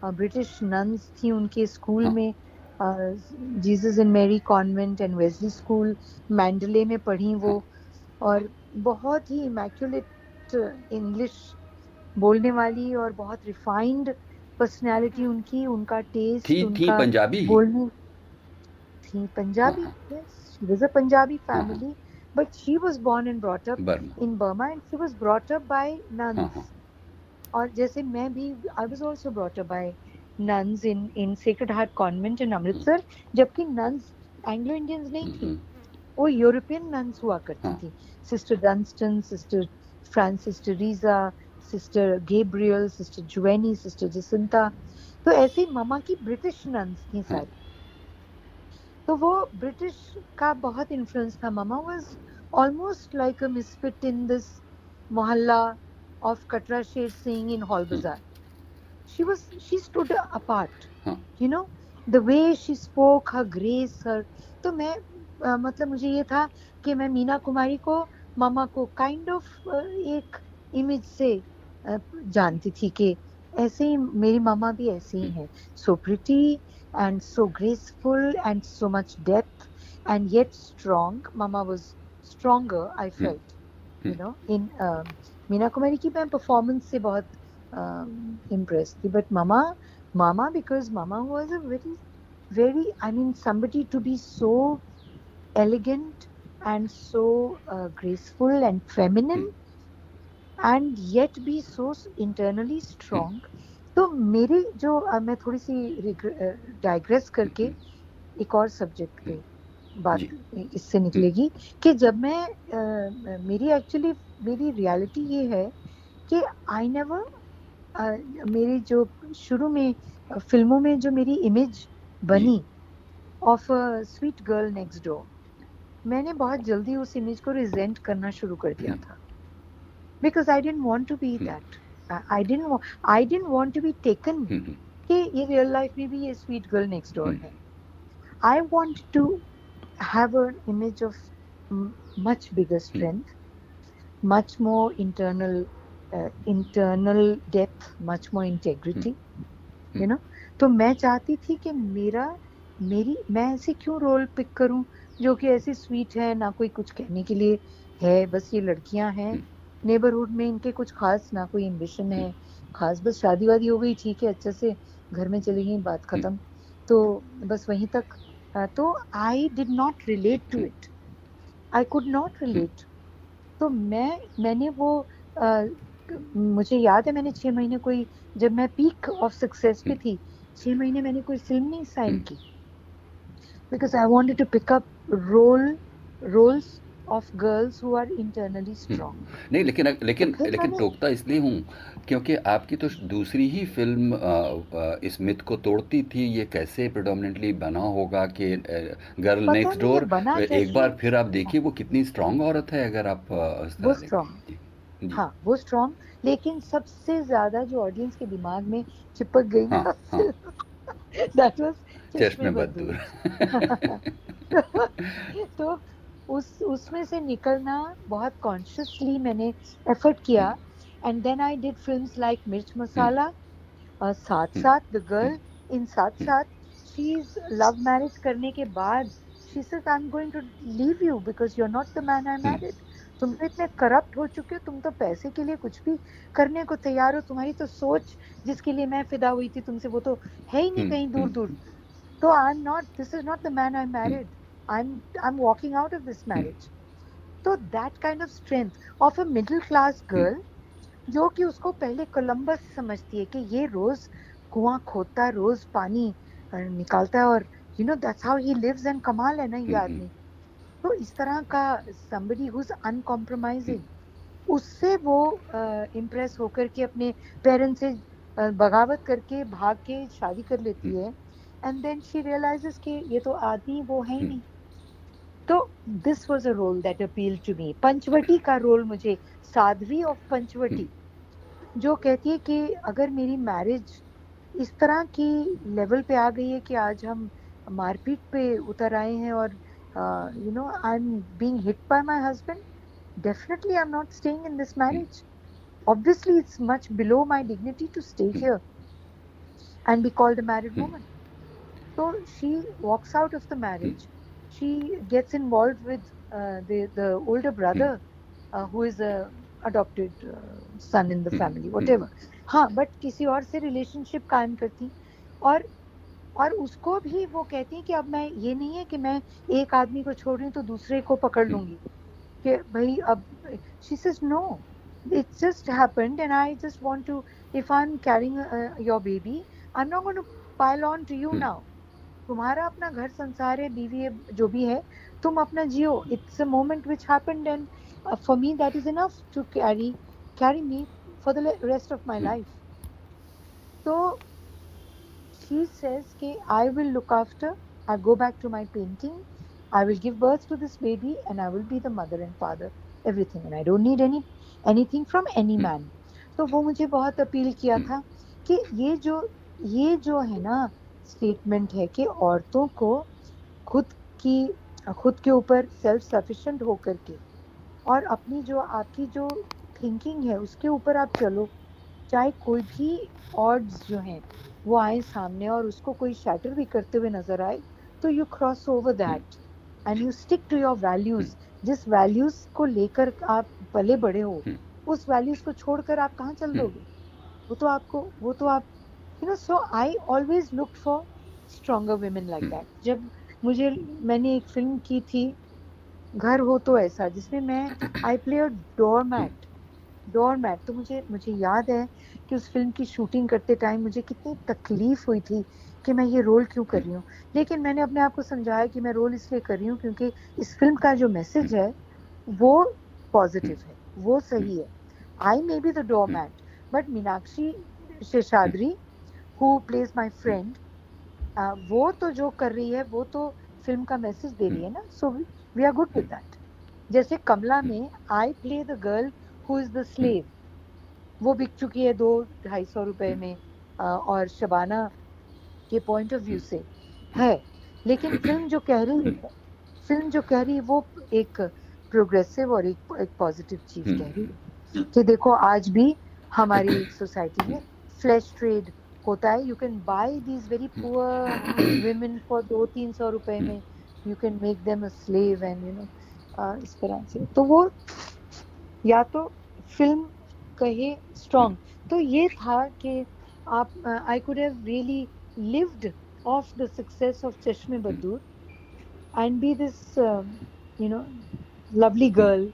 ब्रिटिश नन्स थी उनके स्कूल में, Jesus and Mary convent and Wesley school मैंडले में पढ़ी वो, और बहुत ही इमैक्यूलेट इंग्लिश बोलने वाली और बहुत रिफाइंड पर्सनैलिटी उनकी, उनका टेस्ट थी, उनका थी पंजाबी बोलने थी Punjabi she was a Punjabi family uh-huh. but she was born and brought up Burma. in Burma and she was brought up by nuns aur uh-huh. jaise main bhi I was also brought up by nuns in in Sacred Heart Convent in Amritsar uh-huh. jabki nuns Anglo Indians nahi thi uh-huh. wo European nuns hua karti uh-huh. thi, Sister Dunstan, Sister Francis Teresa, Sister Gabriel, Sister Joanie, Sister Jacinta, to aise mama ki British nuns thi sari uh-huh. तो वो British का बहुत influence था, मामा was almost like a misfit in this mohalla of Katra Sher Singh in Hall Bazaar. She was, she stood apart. You know, the way she spoke, her grace, her. तो मैं मतलब मुझे ये था कि मैं मीना कुमारी को, मामा को kind of एक image से जानती थी कि ऐसे ही मेरी मामा भी ऐसे ही हैं. So pretty and so graceful and so much depth and yet strong. Mama was stronger, I felt. You know, in uh, Meena Kumari की मैं performance से बहुत impressed थी. But mama, mama because mama was a very, very, I mean, somebody to be so elegant and so uh, graceful and feminine and yet be so internally strong. तो मेरी जो मैं थोड़ी सी digress करके एक और subject पे बात इससे निकलेगी कि जब मैं मेरी actually मेरी reality ये है कि I never मेरी जो शुरू में फिल्मों में जो मेरी image बनी of sweet girl next door, मैंने बहुत जल्दी उस इमेज को रिजेंट करना शुरू कर दिया था because I didn't want to be that. I didn't I didn't want to be taken कि ये रियल लाइफ में भी ये स्वीट गर्ल नेक्स्ट डोर है. I want to have an image of much bigger strength, much more internal internal depth, much more integrity, you know. तो मैं चाहती थी कि मेरा मेरी मैं ऐसे क्यों रोल पिक करूं जो कि ऐसे स्वीट है, ना कोई कुछ कहने के लिए है, बस ये लड़कियां हैं नेबरहुड में, इनके कुछ खास ना कोई एम्बिशन है खास, बस शादी वादी हो गई ठीक है, अच्छे से घर में चली गई, बात खत्म, तो बस वहीं तक. तो I did not relate to it, I could not relate. तो मैं मैंने वो आ, मुझे याद है मैंने छः महीने कोई, जब मैं पीक ऑफ सक्सेस पे थी, छः महीने मैंने कोई फिल्म नहीं साइन की because I wanted to pick up role roles of girls who are internally strong. नहीं, लेकिन लेकिन तो लेकिन टोकता इसलिए हूँ क्योंकि आपकी तो दूसरी ही फिल्म इस मिथ को तोड़ती थी. ये कैसे प्रेडोमिनेंटली बना होगा कि गर्ल नेक्स्ट डोर, एक बार फिर आप देखिए वो कितनी स्ट्रांग औरत है. अगर आप वो स्ट्रांग, हाँ वो स्ट्रांग, लेकिन सबसे ज्यादा जो ऑडियंस के दिमाग में चिपक गई ना, दैट वाज चश्मे बद्दूर. तो उस उसमें से निकलना बहुत कॉन्शियसली मैंने एफर्ट किया. And then I did films like Mirch Masala, साथ साथ द गर्ल इन साथ साथ. शी इज लव मैरिज करने के बाद she said I am going to leave you because you are not the man I married. तुम तो इतने करप्ट हो चुके हो, तुम तो पैसे के लिए कुछ भी करने को तैयार हो, तुम्हारी तो सोच जिसके लिए मैं फिदा हुई थी तुमसे वो तो है ही नहीं, कहीं दूर दूर. तो I am not, this is not the man I married, I am I am walking out of this marriage. तो that kind of strength of a middle class girl जो कि उसको पहले कोलम्बस समझती है कि ये रोज़ कुआँ खोदता, रोज़ पानी निकालता है और you know that's how he lives. And कमाल है ना ये आदमी. तो इस तरह का somebody who's uncompromising, उससे वो इम्प्रेस होकर के अपने पेरेंट्स से बगावत करके भाग के शादी कर लेती है. एंड देन शी रियलाइजेस कि ये तो आदमी वो है ही नहीं. तो this was a role that appeal to me. Panchvati का रोल मुझे, साध्वी ऑफ पंचवटी, जो कहती है कि अगर मेरी मैरिज इस तरह की लेवल पे आ गई है कि आज हम मारपीट पे उतर आए हैं और Uh, you know, I'm being hit by my husband. Definitely, I'm not staying in this marriage. Obviously, it's much below my dignity to stay here and be called a married woman. So she walks out of the marriage. She gets involved with uh, the the older brother, uh, who is a adopted uh, son in the family, whatever. हाँ, but किसी और से relationship कायम करती और और उसको भी वो कहती है कि अब मैं, ये नहीं है कि मैं एक आदमी को छोड़ रही हूँ तो दूसरे को पकड़ लूँगी कि भाई अब. She says no, it's just happened and I just want to, if I am carrying your baby I am not going to pile on to you now. तुम्हारा अपना घर संसार है, बीवी है, जो भी है, तुम अपना जियो. It's a moment which happened and for me that is enough to carry carry me for the rest of my life. तो she says कि I will look after, I go back to my painting, I will give birth to this baby and I will be the mother and father, everything, and I don't need any anything from any man. तो वो मुझे बहुत appeal किया था कि ये जो ये जो है ना स्टेटमेंट है कि औरतों को खुद की खुद के ऊपर सेल्फ सफिशिएंट होकर के और अपनी जो आपकी जो थिंकिंग है उसके ऊपर आप चलो, चाहे कोई भी ऑड्स जो हैं वो आए सामने और उसको कोई शैटर भी करते हुए नजर आए तो you cross over that and you stick to your values. जिस वैल्यूज़ को लेकर आप पले बड़े हो उस वैल्यूज़ को छोड़कर आप कहाँ चल दोगे? वो तो आपको वो तो आप you know. So I always look for stronger women like that. जब मुझे मैंने एक फिल्म की थी घर हो तो ऐसा, जिसमें मैं I play a doormat doormat तो मुझे मुझे याद है कि उस फिल्म की शूटिंग करते टाइम मुझे कितनी तकलीफ हुई थी कि मैं ये रोल क्यों कर रही हूँ, लेकिन मैंने अपने आप को समझाया कि मैं रोल इसलिए कर रही हूँ क्योंकि इस फिल्म का जो मैसेज है वो पॉजिटिव है, वो सही है. I may be the doormat but मीनाक्षी शेषाद्री who plays my friend, वो तो जो कर रही है वो तो फिल्म का मैसेज दे रही है ना, so we are good with that. जैसे कमला में I play the girl who is the slave, वो बिक चुकी है दो ढाई सौ रुपए में और शबाना के पॉइंट ऑफ व्यू से है, लेकिन फिल्म जो कह रही है फिल्म जो कह रही है वो एक प्रोग्रेसिव और एक एक पॉजिटिव चीज कह रही है कि देखो आज भी हमारी सोसाइटी में फ्लैश ट्रेड होता है. You can buy these very poor women for दो तीन सौ रुपए में, you can make them a slave and you know इस तरह से. तो वो या तो फिल्म कहे स्ट्रॉन्ग, तो ये था कि आप I could have really lived off the success of Chashme Baddoor and be this um, you know lovely girl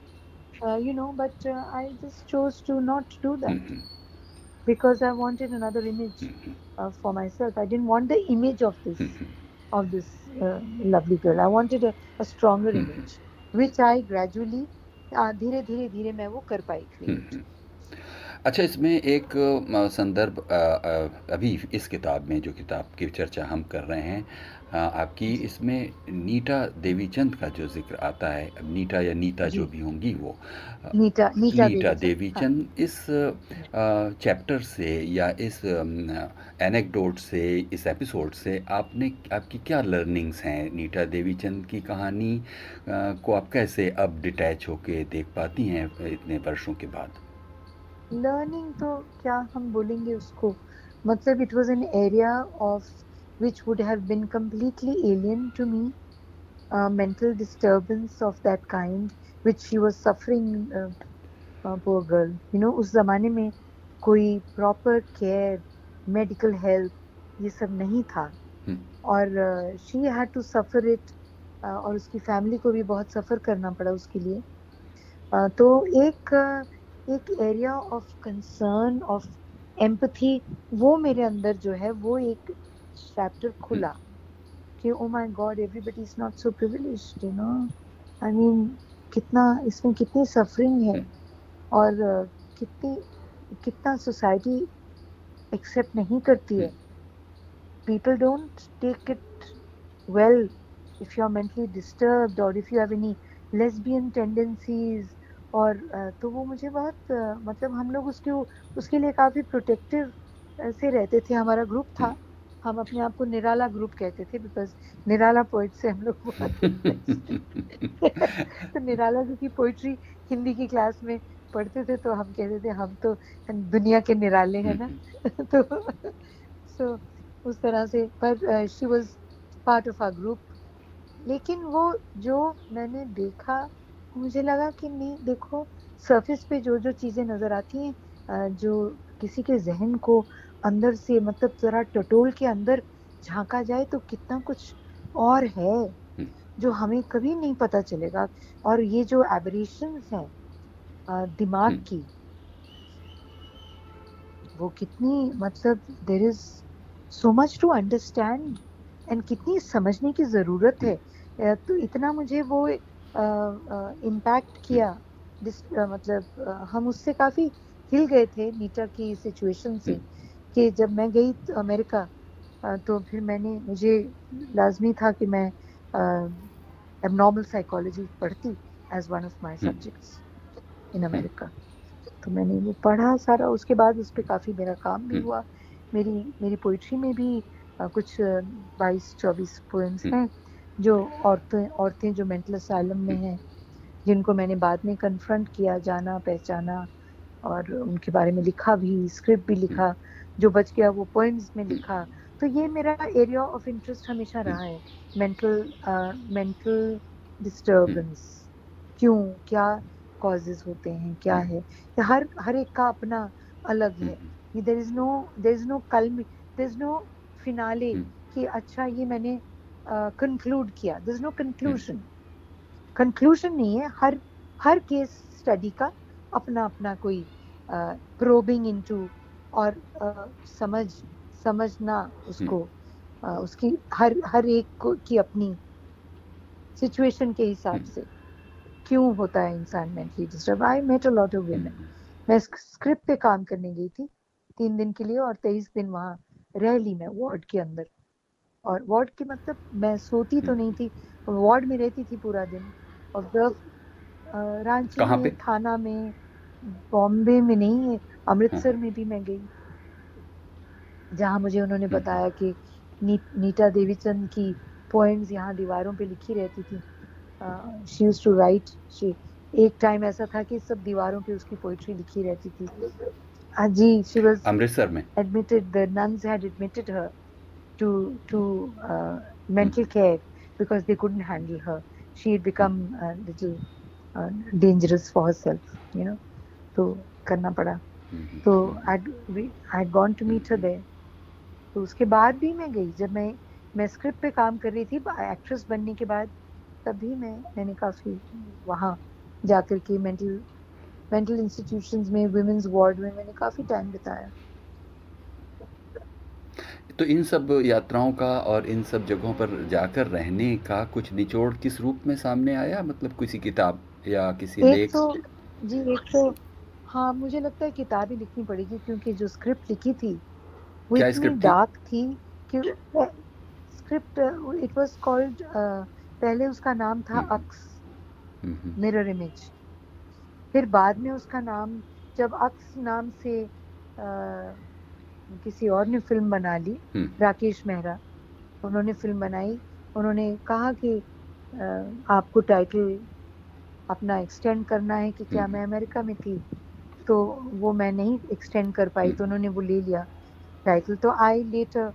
uh, you know but uh, I just chose to not do that because I wanted another image uh, for myself. I didn't want the image of this of this uh, lovely girl. I wanted a, a stronger image which I gradually धीरे धीरे धीरे मैं वो कर पाई create. अच्छा, इसमें एक संदर्भ अभी इस किताब में जो किताब की चर्चा हम कर रहे हैं आपकी, इसमें नीता देवीचंद का जो जिक्र आता है, नीता या नीता जो भी होंगी वो नीता नीता, नीता देवीचंद देवी इस चैप्टर से या इस एनेक्डोट से इस एपिसोड से आपने आपकी क्या लर्निंग्स हैं? नीता देवीचंद की कहानी को आप कैसे अब डिटैच होके देख पाती हैं इतने वर्षों के बाद? लर्निंग तो क्या हम बोलेंगे उसको, मतलब it was an area of which would have been completely alien to me. Mental disturbance of that kind which she was suffering poor girl you know. उस ज़माने में कोई प्रॉपर केयर, मेडिकल हेल्प ये सब नहीं था hmm. और she had to suffer it और उसकी फैमिली को भी बहुत सफ़र करना पड़ा उसके लिए. uh, तो एक uh, एक area of concern of empathy वो मेरे अंदर जो है वो एक चैप्टर खुला कि oh my God everybody is not so privileged you know. I mean कितना इसमें कितनी सफरिंग है और uh, कितनी कितना सोसाइटी एक्सेप्ट नहीं करती है. People don't take it well if you are mentally disturbed और if you have any lesbian tendencies और तो वो मुझे बहुत मतलब हम लोग उसके उसके लिए काफ़ी प्रोटेक्टिव से रहते थे. हमारा ग्रुप था, हम अपने आप को निराला ग्रुप कहते थे बिकॉज निराला पोइट से हम लोग बहुत तो निराला जी की पोइट्री हिंदी की क्लास में पढ़ते थे तो हम कहते थे हम तो दुनिया के निराले हैं ना तो सो so, उस तरह से. पर she was part of our group. लेकिन वो जो मैंने देखा मुझे लगा कि नहीं, देखो सरफेस पे जो जो चीज़ें नज़र आती हैं जो किसी के जहन को अंदर से मतलब ज़रा टटोल के अंदर झांका जाए तो कितना कुछ और है जो हमें कभी नहीं पता चलेगा. और ये जो एबरेशंस हैं दिमाग की वो कितनी मतलब there is so much to understand and कितनी समझने की ज़रूरत है. तो इतना मुझे वो इम्पैक्ट uh, uh, किया जिस uh, मतलब uh, हम उससे काफ़ी हिल गए थे नीता की सिचुएशन से कि जब मैं गई तो अमेरिका uh, तो फिर मैंने मुझे लाजमी था कि मैं एबनॉर्मल साइकोलॉजी पढ़ती as one of my subjects in America. तो मैंने वो पढ़ा सारा। उसके बाद उस पर काफ़ी मेरा काम भी हुआ। मेरी मेरी पोइट्री में भी आ, कुछ बाईस चौबीस पोएम्स हैं जो औरतें औरतें जो मेंटल असाइलम में हैं, जिनको मैंने बाद में कन्फ्रंट किया, जाना पहचाना और उनके बारे में लिखा भी, स्क्रिप्ट भी लिखा, जो बच गया वो पोएम्स में लिखा। तो ये मेरा एरिया ऑफ इंटरेस्ट हमेशा रहा है, मेंटल मेंटल डिस्टर्बेंस क्यों, क्या कॉजेज होते हैं, क्या है, हर हर एक का अपना अलग है। There is no there is no कल्मी there is no finale कि अच्छा ये मैंने कंक्लूड uh, किया। There is no conclusion conclusion नहीं है। हर हर केस स्टडी का अपना अपना कोई प्रोबिंग इन टू और uh, समझ समझना उसको, uh, उसकी हर हर एक को, की अपनी सिचुएशन के हिसाब से क्यों होता है इंसान mentally disturb. I met a lot of women. मैं स्क्रिप्ट पे काम करने गई थी तीन दिन के लिए और तेईस दिन वहाँ रह ली मैं वार्ड के अंदर। और वार्ड के मतलब मैं सोती तो नहीं थी, वार्ड में रहती थी पूरा दिन। और जब रांची में, थाना में, बॉम्बे में नहीं है, अमृतसर में भी मैं गई, जहाँ मुझे उन्होंने बताया कि नी, नीता देवीचंद की पोएम्स यहाँ दीवारों पे लिखी रहती थी। She used to write she एक टाइम ऐसा था कि सब दीवारों पे उसकी पोइट्री लिखी रहती थी। जी, she was अमृतसर में admitted, the nuns had admitted her to to uh, mental care because they couldn't handle her. She had become a little uh, dangerous for herself, you know. तो करना पड़ा। तो I had gone to meet her there. तो उसके बाद भी मैं गई, जब मैं मैं स्क्रिप्ट पे काम कर रही थी एक्ट्रेस बनने के बाद, तभी मैं मैंने काफ़ी वहाँ जाकर के मेंटल मेंटल इंस्टीट्यूशंस में, विमेंस वार्ड में मैंने काफ़ी टाइम बिताया। तो इन सब यात्राओं का और इन सब जगहों पर जाकर रहने का कुछ निचोड़ किस रूप में सामने आया, मतलब किसी किताब या किसी लेख? तो जी एक तो हाँ मुझे लगता है किताब ही लिखनी पड़ेगी, क्योंकि जो स्क्रिप्ट लिखी थी वो इतनी डार्क थी कि स्क्रिप्ट इट वाज कॉल्ड, पहले उसका नाम था अक्स, मिरर इमेज। फिर बाद में उसका नाम, जब अक्स नाम से आ, किसी और ने फिल्म बना ली, राकेश मेहरा, उन्होंने फिल्म बनाई, उन्होंने कहा कि आ, आपको टाइटल अपना एक्सटेंड करना है कि क्या मैं अमेरिका में थी, तो वो मैं नहीं एक्सटेंड कर पाई, तो उन्होंने वो ले लिया टाइटल। तो आई लेटर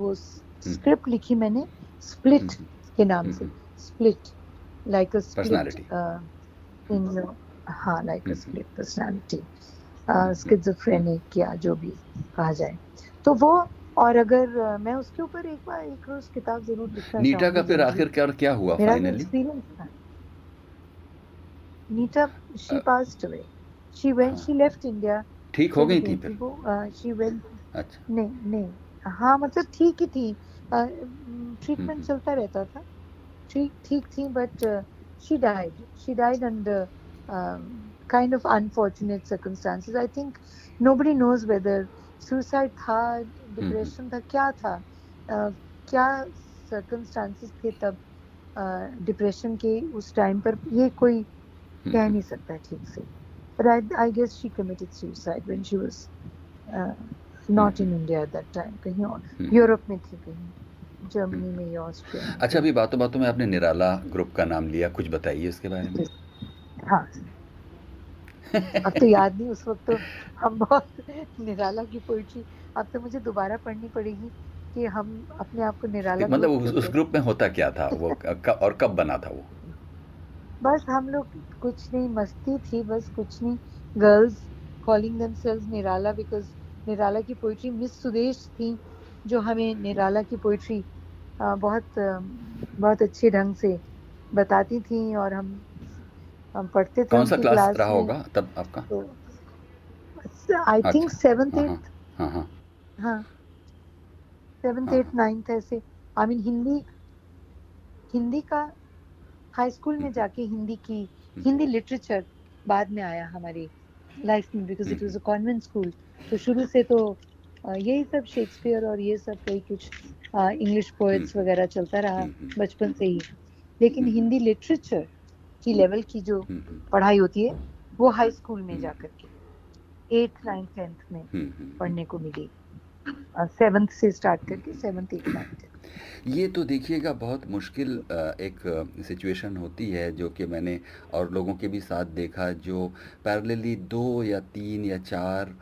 वो स्क्रिप्ट लिखी मैंने स्प्लिट के नाम से, split like a personality in हाँ like a split personality, schizophrenic क्या जो भी कहा जाए, तो वो। और अगर मैं उसके ऊपर एक बार एक रोज किताब जरूर लिखना। नीता का फिर आखिरकार क्या हुआ finally? Nita she passed away, she went she left India. ठीक हो गई थी फिर वो? शी वेंट अच्छा नहीं नहीं हाँ मतलब ठीक ही थी, ट्रीटमेंट चलता रहता था, ठीक ठीक थी, but she died she died under um, kind of unfortunate circumstances. I think nobody knows whether suicide tha, depression tha, kya tha, uh, kya circumstances the tab uh, depression ke us time par ye koi keh nahi sakta theek se, but I, I guess she committed suicide when she was uh, not in India at that time, kahin aur Europe mein thi, kahin Germany में या Austria. अच्छा, अभी बातों बातों में आपने निराला group का नाम लिया, कुछ बताइए इसके बारे में। हाँ अब तो याद नहीं, उस वक्त तो हम बहुत निराला की पोइट्री, अब तो मुझे दोबारा पढ़नी पड़ेगी कि हम अपने आप को निराला मतलब उस, उस ग्रुप में होता क्या था वो और कब बना था वो? बस हम लोग कुछ नहीं, मस्ती थी बस, कुछ नहीं। Girls calling themselves Nirala because Nirala की पोइट्री, मिस सुदेश थी जो हमें निराला की पोइट्री बहुत बहुत अच्छे ढंग से बताती थी और हम हम पढ़ते थे। कौन सा क्लास रहा होगा तब आपका? आई थिंक सेवन्थ एट हाँ सेवन्थ एट नाइन्थ ऐसे। आई मीन हिंदी हिंदी का हाई स्कूल में जाके हिंदी की हिंदी लिटरेचर बाद में आया हमारी लाइफ में because it was a convent school. तो शुरू से तो Uh, यही सब शेक्सपियर और ये सब कई कुछ इंग्लिश पोएट्स वगैरह चलता रहा बचपन से ही, लेकिन हिंदी लिटरेचर की लेवल की जो पढ़ाई होती है वो हाई स्कूल में जाकर के एट्थ नाइन्थ टेंथ में पढ़ने को मिली, सेवन्थ से स्टार्ट करके सेवन्थ एट्थ नाइन्थ। ये तो देखिएगा बहुत मुश्किल एक सिचुएशन होती है जो कि मैंने और लोगों के भी साथ देखा जो पैरेलली दो या तीन या चार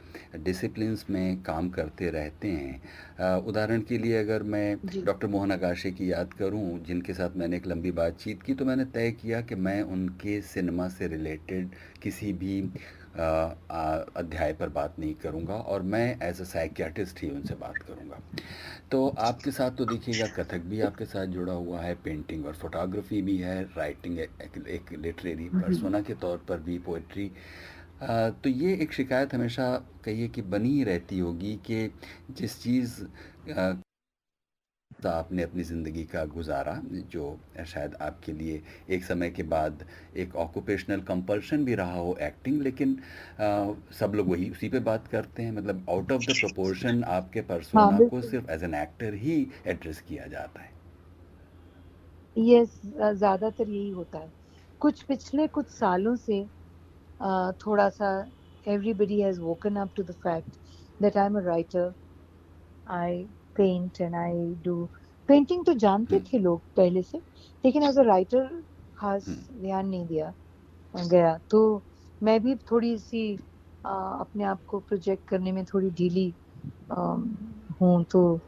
डिसिप्लिन्स में काम करते रहते हैं। उदाहरण के लिए अगर मैं डॉक्टर मोहन आगाशे की याद करूं, जिनके साथ मैंने एक लंबी बातचीत की, तो मैंने तय किया कि मैं उनके सिनेमा से रिलेटेड किसी भी आ, आ, अध्याय पर बात नहीं करूंगा और मैं एज अ साइकियाट्रिस्ट ही उनसे बात करूंगा। तो आपके साथ तो देखिएगा कथक भी आपके साथ जुड़ा हुआ है, पेंटिंग और फोटोग्राफी भी है, राइटिंग एक, एक लिटरेरी पर्सोना के तौर पर भी, पोइट्री। तो ये एक शिकायत हमेशा कहिए कि बनी रहती होगी कि जिस चीज़ आ, आपने अपनी ज़िंदगी का गुजारा, जो शायद आपके लिए एक समय के बाद एक ऑक्यूपेशनल कंपल्शन भी रहा हो एक्टिंग, लेकिन आ, सब लोग वही उसी पे बात करते हैं, मतलब आउट ऑफ द प्रोपोर्शन आपके पर्सोना हाँ, को सिर्फ एज एन एक्टर ही एड्रेस किया जाता है। यस, ज़्यादातर यही होता है। कुछ पिछले कुछ सालों से आ, थोड़ा सा everybody has woken up to the fact that I am a writer, I paint and I do painting. तो जानते थे लोग पहले से, लेकिन एज अ राइटर खास ध्यान नहीं दिया गया। तो मैं भी थोड़ी सी आ, अपने आप को प्रोजेक्ट करने में थोड़ी ढीली हूँ, तो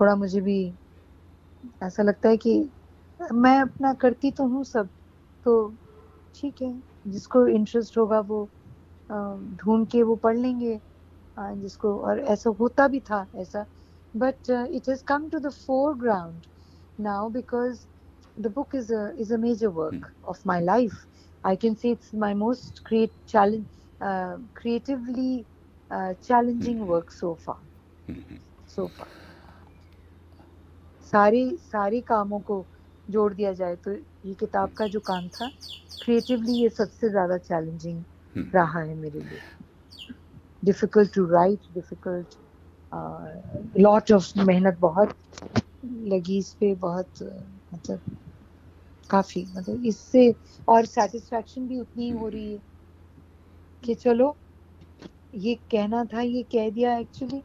थोड़ा मुझे भी ऐसा लगता है कि मैं अपना करती तो हूँ सब, तो ठीक है, जिसको इंटरेस्ट होगा वो ढूंढ के वो पढ़ लेंगे जिसको। और ऐसा होता भी था ऐसा, but uh, it has come to the foreground now because the book is a is a major work mm. of my life. I can say it's my most create challenge uh, creatively uh, challenging mm. work so far mm-hmm. so far सारे सारे कामों को जोड़ दिया जाए तो ये किताब का जो काम था creatively ये सबसे ज़्यादा challenging mm. रहा है मेरे लिए. difficult to write, difficult lot uh, of मेहनत बहुत लगी इस पे, बहुत मतलब काफ़ी, मतलब इससे और सेटिस्फैक्शन भी उतनी ही हो रही है कि चलो ये कहना था ये कह दिया एक्चुअली।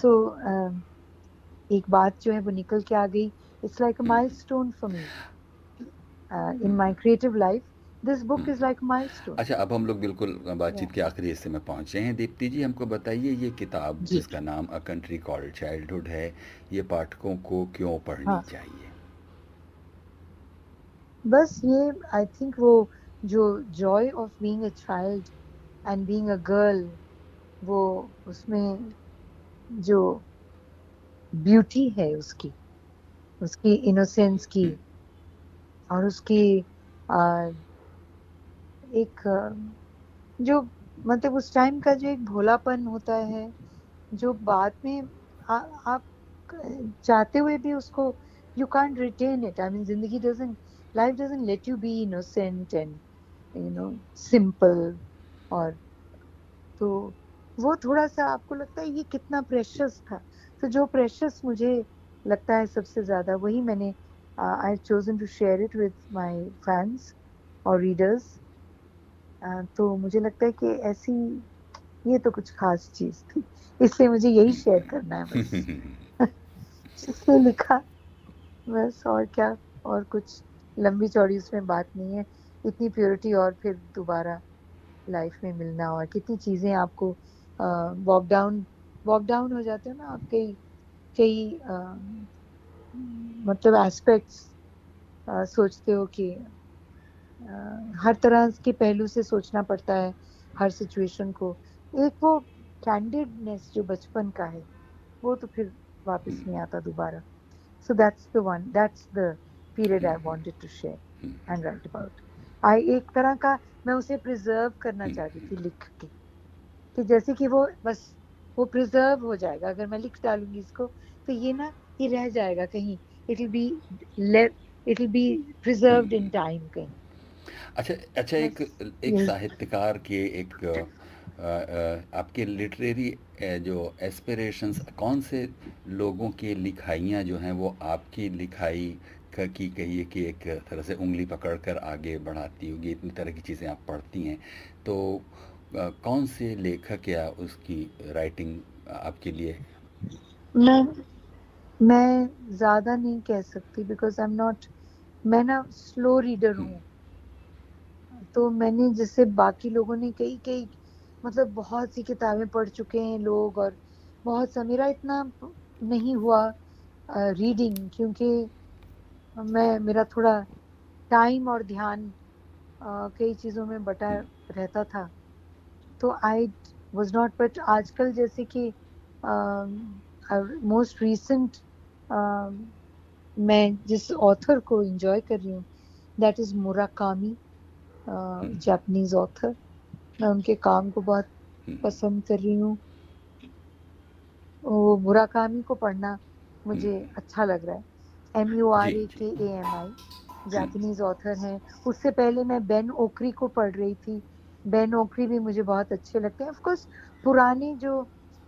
सो so, uh, एक बात जो है वो निकल के आ गई। It's like a milestone for me in my creative life. This book is like milestone. अच्छा, अब हम लोग बिल्कुल बातचीत yeah. के आखिरी हिस्से में पहुंचे हैं। दीप्ति जी, हमको बताइए ये किताब जी. जिसका नाम A Country Called Childhood है, ये पाठकों को क्यों पढ़नी हाँ. चाहिए? बस ये आई थिंक वो जो joy of being a child and being a girl, वो उसमें जो ब्यूटी है उसकी उसकी इनोसेंस की और उसकी आ, एक जो मतलब उस टाइम का जो एक भोलापन होता है जो बाद में आ, आप चाहते हुए भी उसको you can't retain it. I mean जिंदगी doesn't life doesn't let you be innocent and you know simple. और तो वो थोड़ा सा आपको लगता है ये कितना प्रेशियस था। तो जो प्रेशियस मुझे लगता है सबसे ज़्यादा वही मैंने I have chosen to share it with my fans और रीडर्स। तो मुझे लगता है कि ऐसी ये तो कुछ खास चीज़ थी, इसलिए मुझे यही शेयर करना है बस। इसलिए लिखा बस, और क्या, और कुछ लंबी चौड़ी उसमें बात नहीं है। इतनी प्योरिटी और फिर दोबारा लाइफ में मिलना और कितनी चीज़ें आपको वॉक डाउन वॉक डाउन हो जाते हो ना आप, कई कई मतलब एस्पेक्ट्स सोचते हो कि Uh, हर तरह के पहलू से सोचना पड़ता है हर सिचुएशन को। एक वो कैंडिडनेस जो बचपन का है वो तो फिर वापस नहीं आता दोबारा। So that's the one that's the period I wanted to share and write about. I एक तरह का मैं उसे प्रिजर्व करना चाहती थी लिख के, कि जैसे कि वो बस वो प्रिजर्व हो जाएगा। अगर मैं लिख डालूंगी इसको तो ये ना ये रह जाएगा कहीं, it will be it will be preserved in time कहीं। अच्छा अच्छा एक एक साहित्यकार के एक आ, आ, आपके लिटरेरी जो एस्पिरेशंस, कौन से लोगों की लिखाइयाँ जो हैं वो आपकी लिखाई की कहिए कि एक तरह से उंगली पकड़कर आगे बढ़ाती होगी, इतनी तरह की चीज़ें आप पढ़ती हैं, तो कौन से लेखक या उसकी राइटिंग आपके लिए? मैं मैं ज़्यादा नहीं कह सकती बिकॉज आई एम नॉट, मैं ना स्लो रीडर हूँ, तो मैंने जैसे बाकी लोगों ने कई कई मतलब बहुत सी किताबें पढ़ चुके हैं लोग और बहुत सा, मेरा इतना नहीं हुआ रीडिंग uh, क्योंकि मैं मेरा थोड़ा टाइम और ध्यान uh, कई चीज़ों में बटा रहता था, तो आई वॉज नॉट, बट आजकल जैसे कि मोस्ट uh, रिसेंट uh, मैं जिस ऑथर को एंजॉय कर रही हूँ that is Murakami, Japanese author, मैं उनके काम को बहुत पसंद कर रही हूँ। वो मुराकामी को पढ़ना मुझे अच्छा लग रहा है, M you R A K A M I, Japanese author हैं। उससे पहले मैं बेन ओकरी को पढ़ रही थी, बेन ओकरी भी मुझे बहुत अच्छे लगते हैं। ऑफकोर्स पुराने जो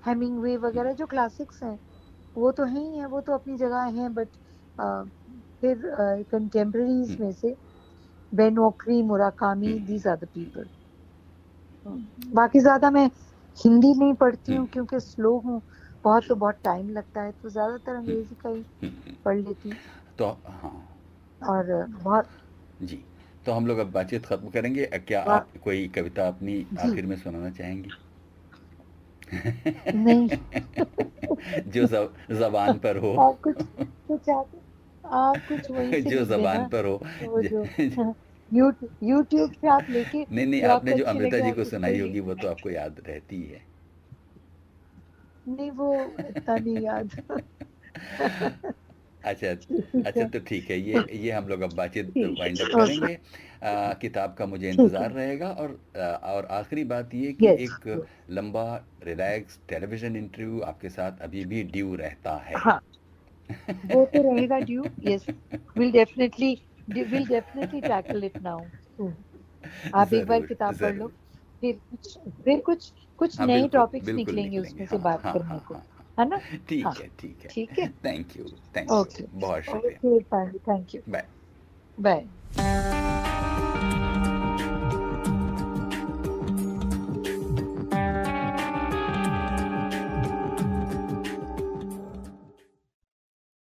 हेमिंगवे वगैरह जो क्लासिक्स हैं वो तो हैं ही हैं, वो तो अपनी जगह हैं, बट आ, फिर कंटेम्प्रेरीज में से Ben Okri, Murakami, these are the people. बाकी ज़्यादा मैं हिंदी नहीं पढ़ती हूँ क्योंकि स्लो हूँ बहुत, तो बहुत टाइम लगता है, तो ज़्यादातर अंग्रेजी का ही पढ़ लेती हूँ। तो हाँ, और बहुत जी, तो हम लोग अब बातचीत खत्म करेंगे। क्या आप कोई कविता अपनी आखिर में सुनाना चाहेंगी? नहीं जो जबान पर हो, आप कुछ कुछ आप कुछ वही जो जबान पर हो, यूट्यूब पे आप लेके। नहीं नहीं, आपने जो अमृता जी को सुनाई होगी वो तो आपको याद रहती है। नहीं वो इतना नहीं याद। अच्छा अच्छा, तो ठीक है, ये ये हम लोग अब बातचीत वाइंड अप करेंगे। आ, किताब का मुझे इंतज़ार रहेगा। और और आखिरी बात ये कि yes. एक लंबा रिलैक्स टेलीविज़न इंटरव्यू आपके साथ अभी भी ड्यू रहता है। हाँ, वो तो रहेगा due. Yes, will definitely will definitely tackle it now. आप एक बार किताब पढ़ लो, फिर कुछ फिर कुछ कुछ नए टॉपिक्स निकलेंगे उसमें से बात करने को, है ना? ठीक है ठीक है ठीक है। थैंक यू, थैंक यू, बहुत शुक्रिया, थैंक यू, बाय बाय।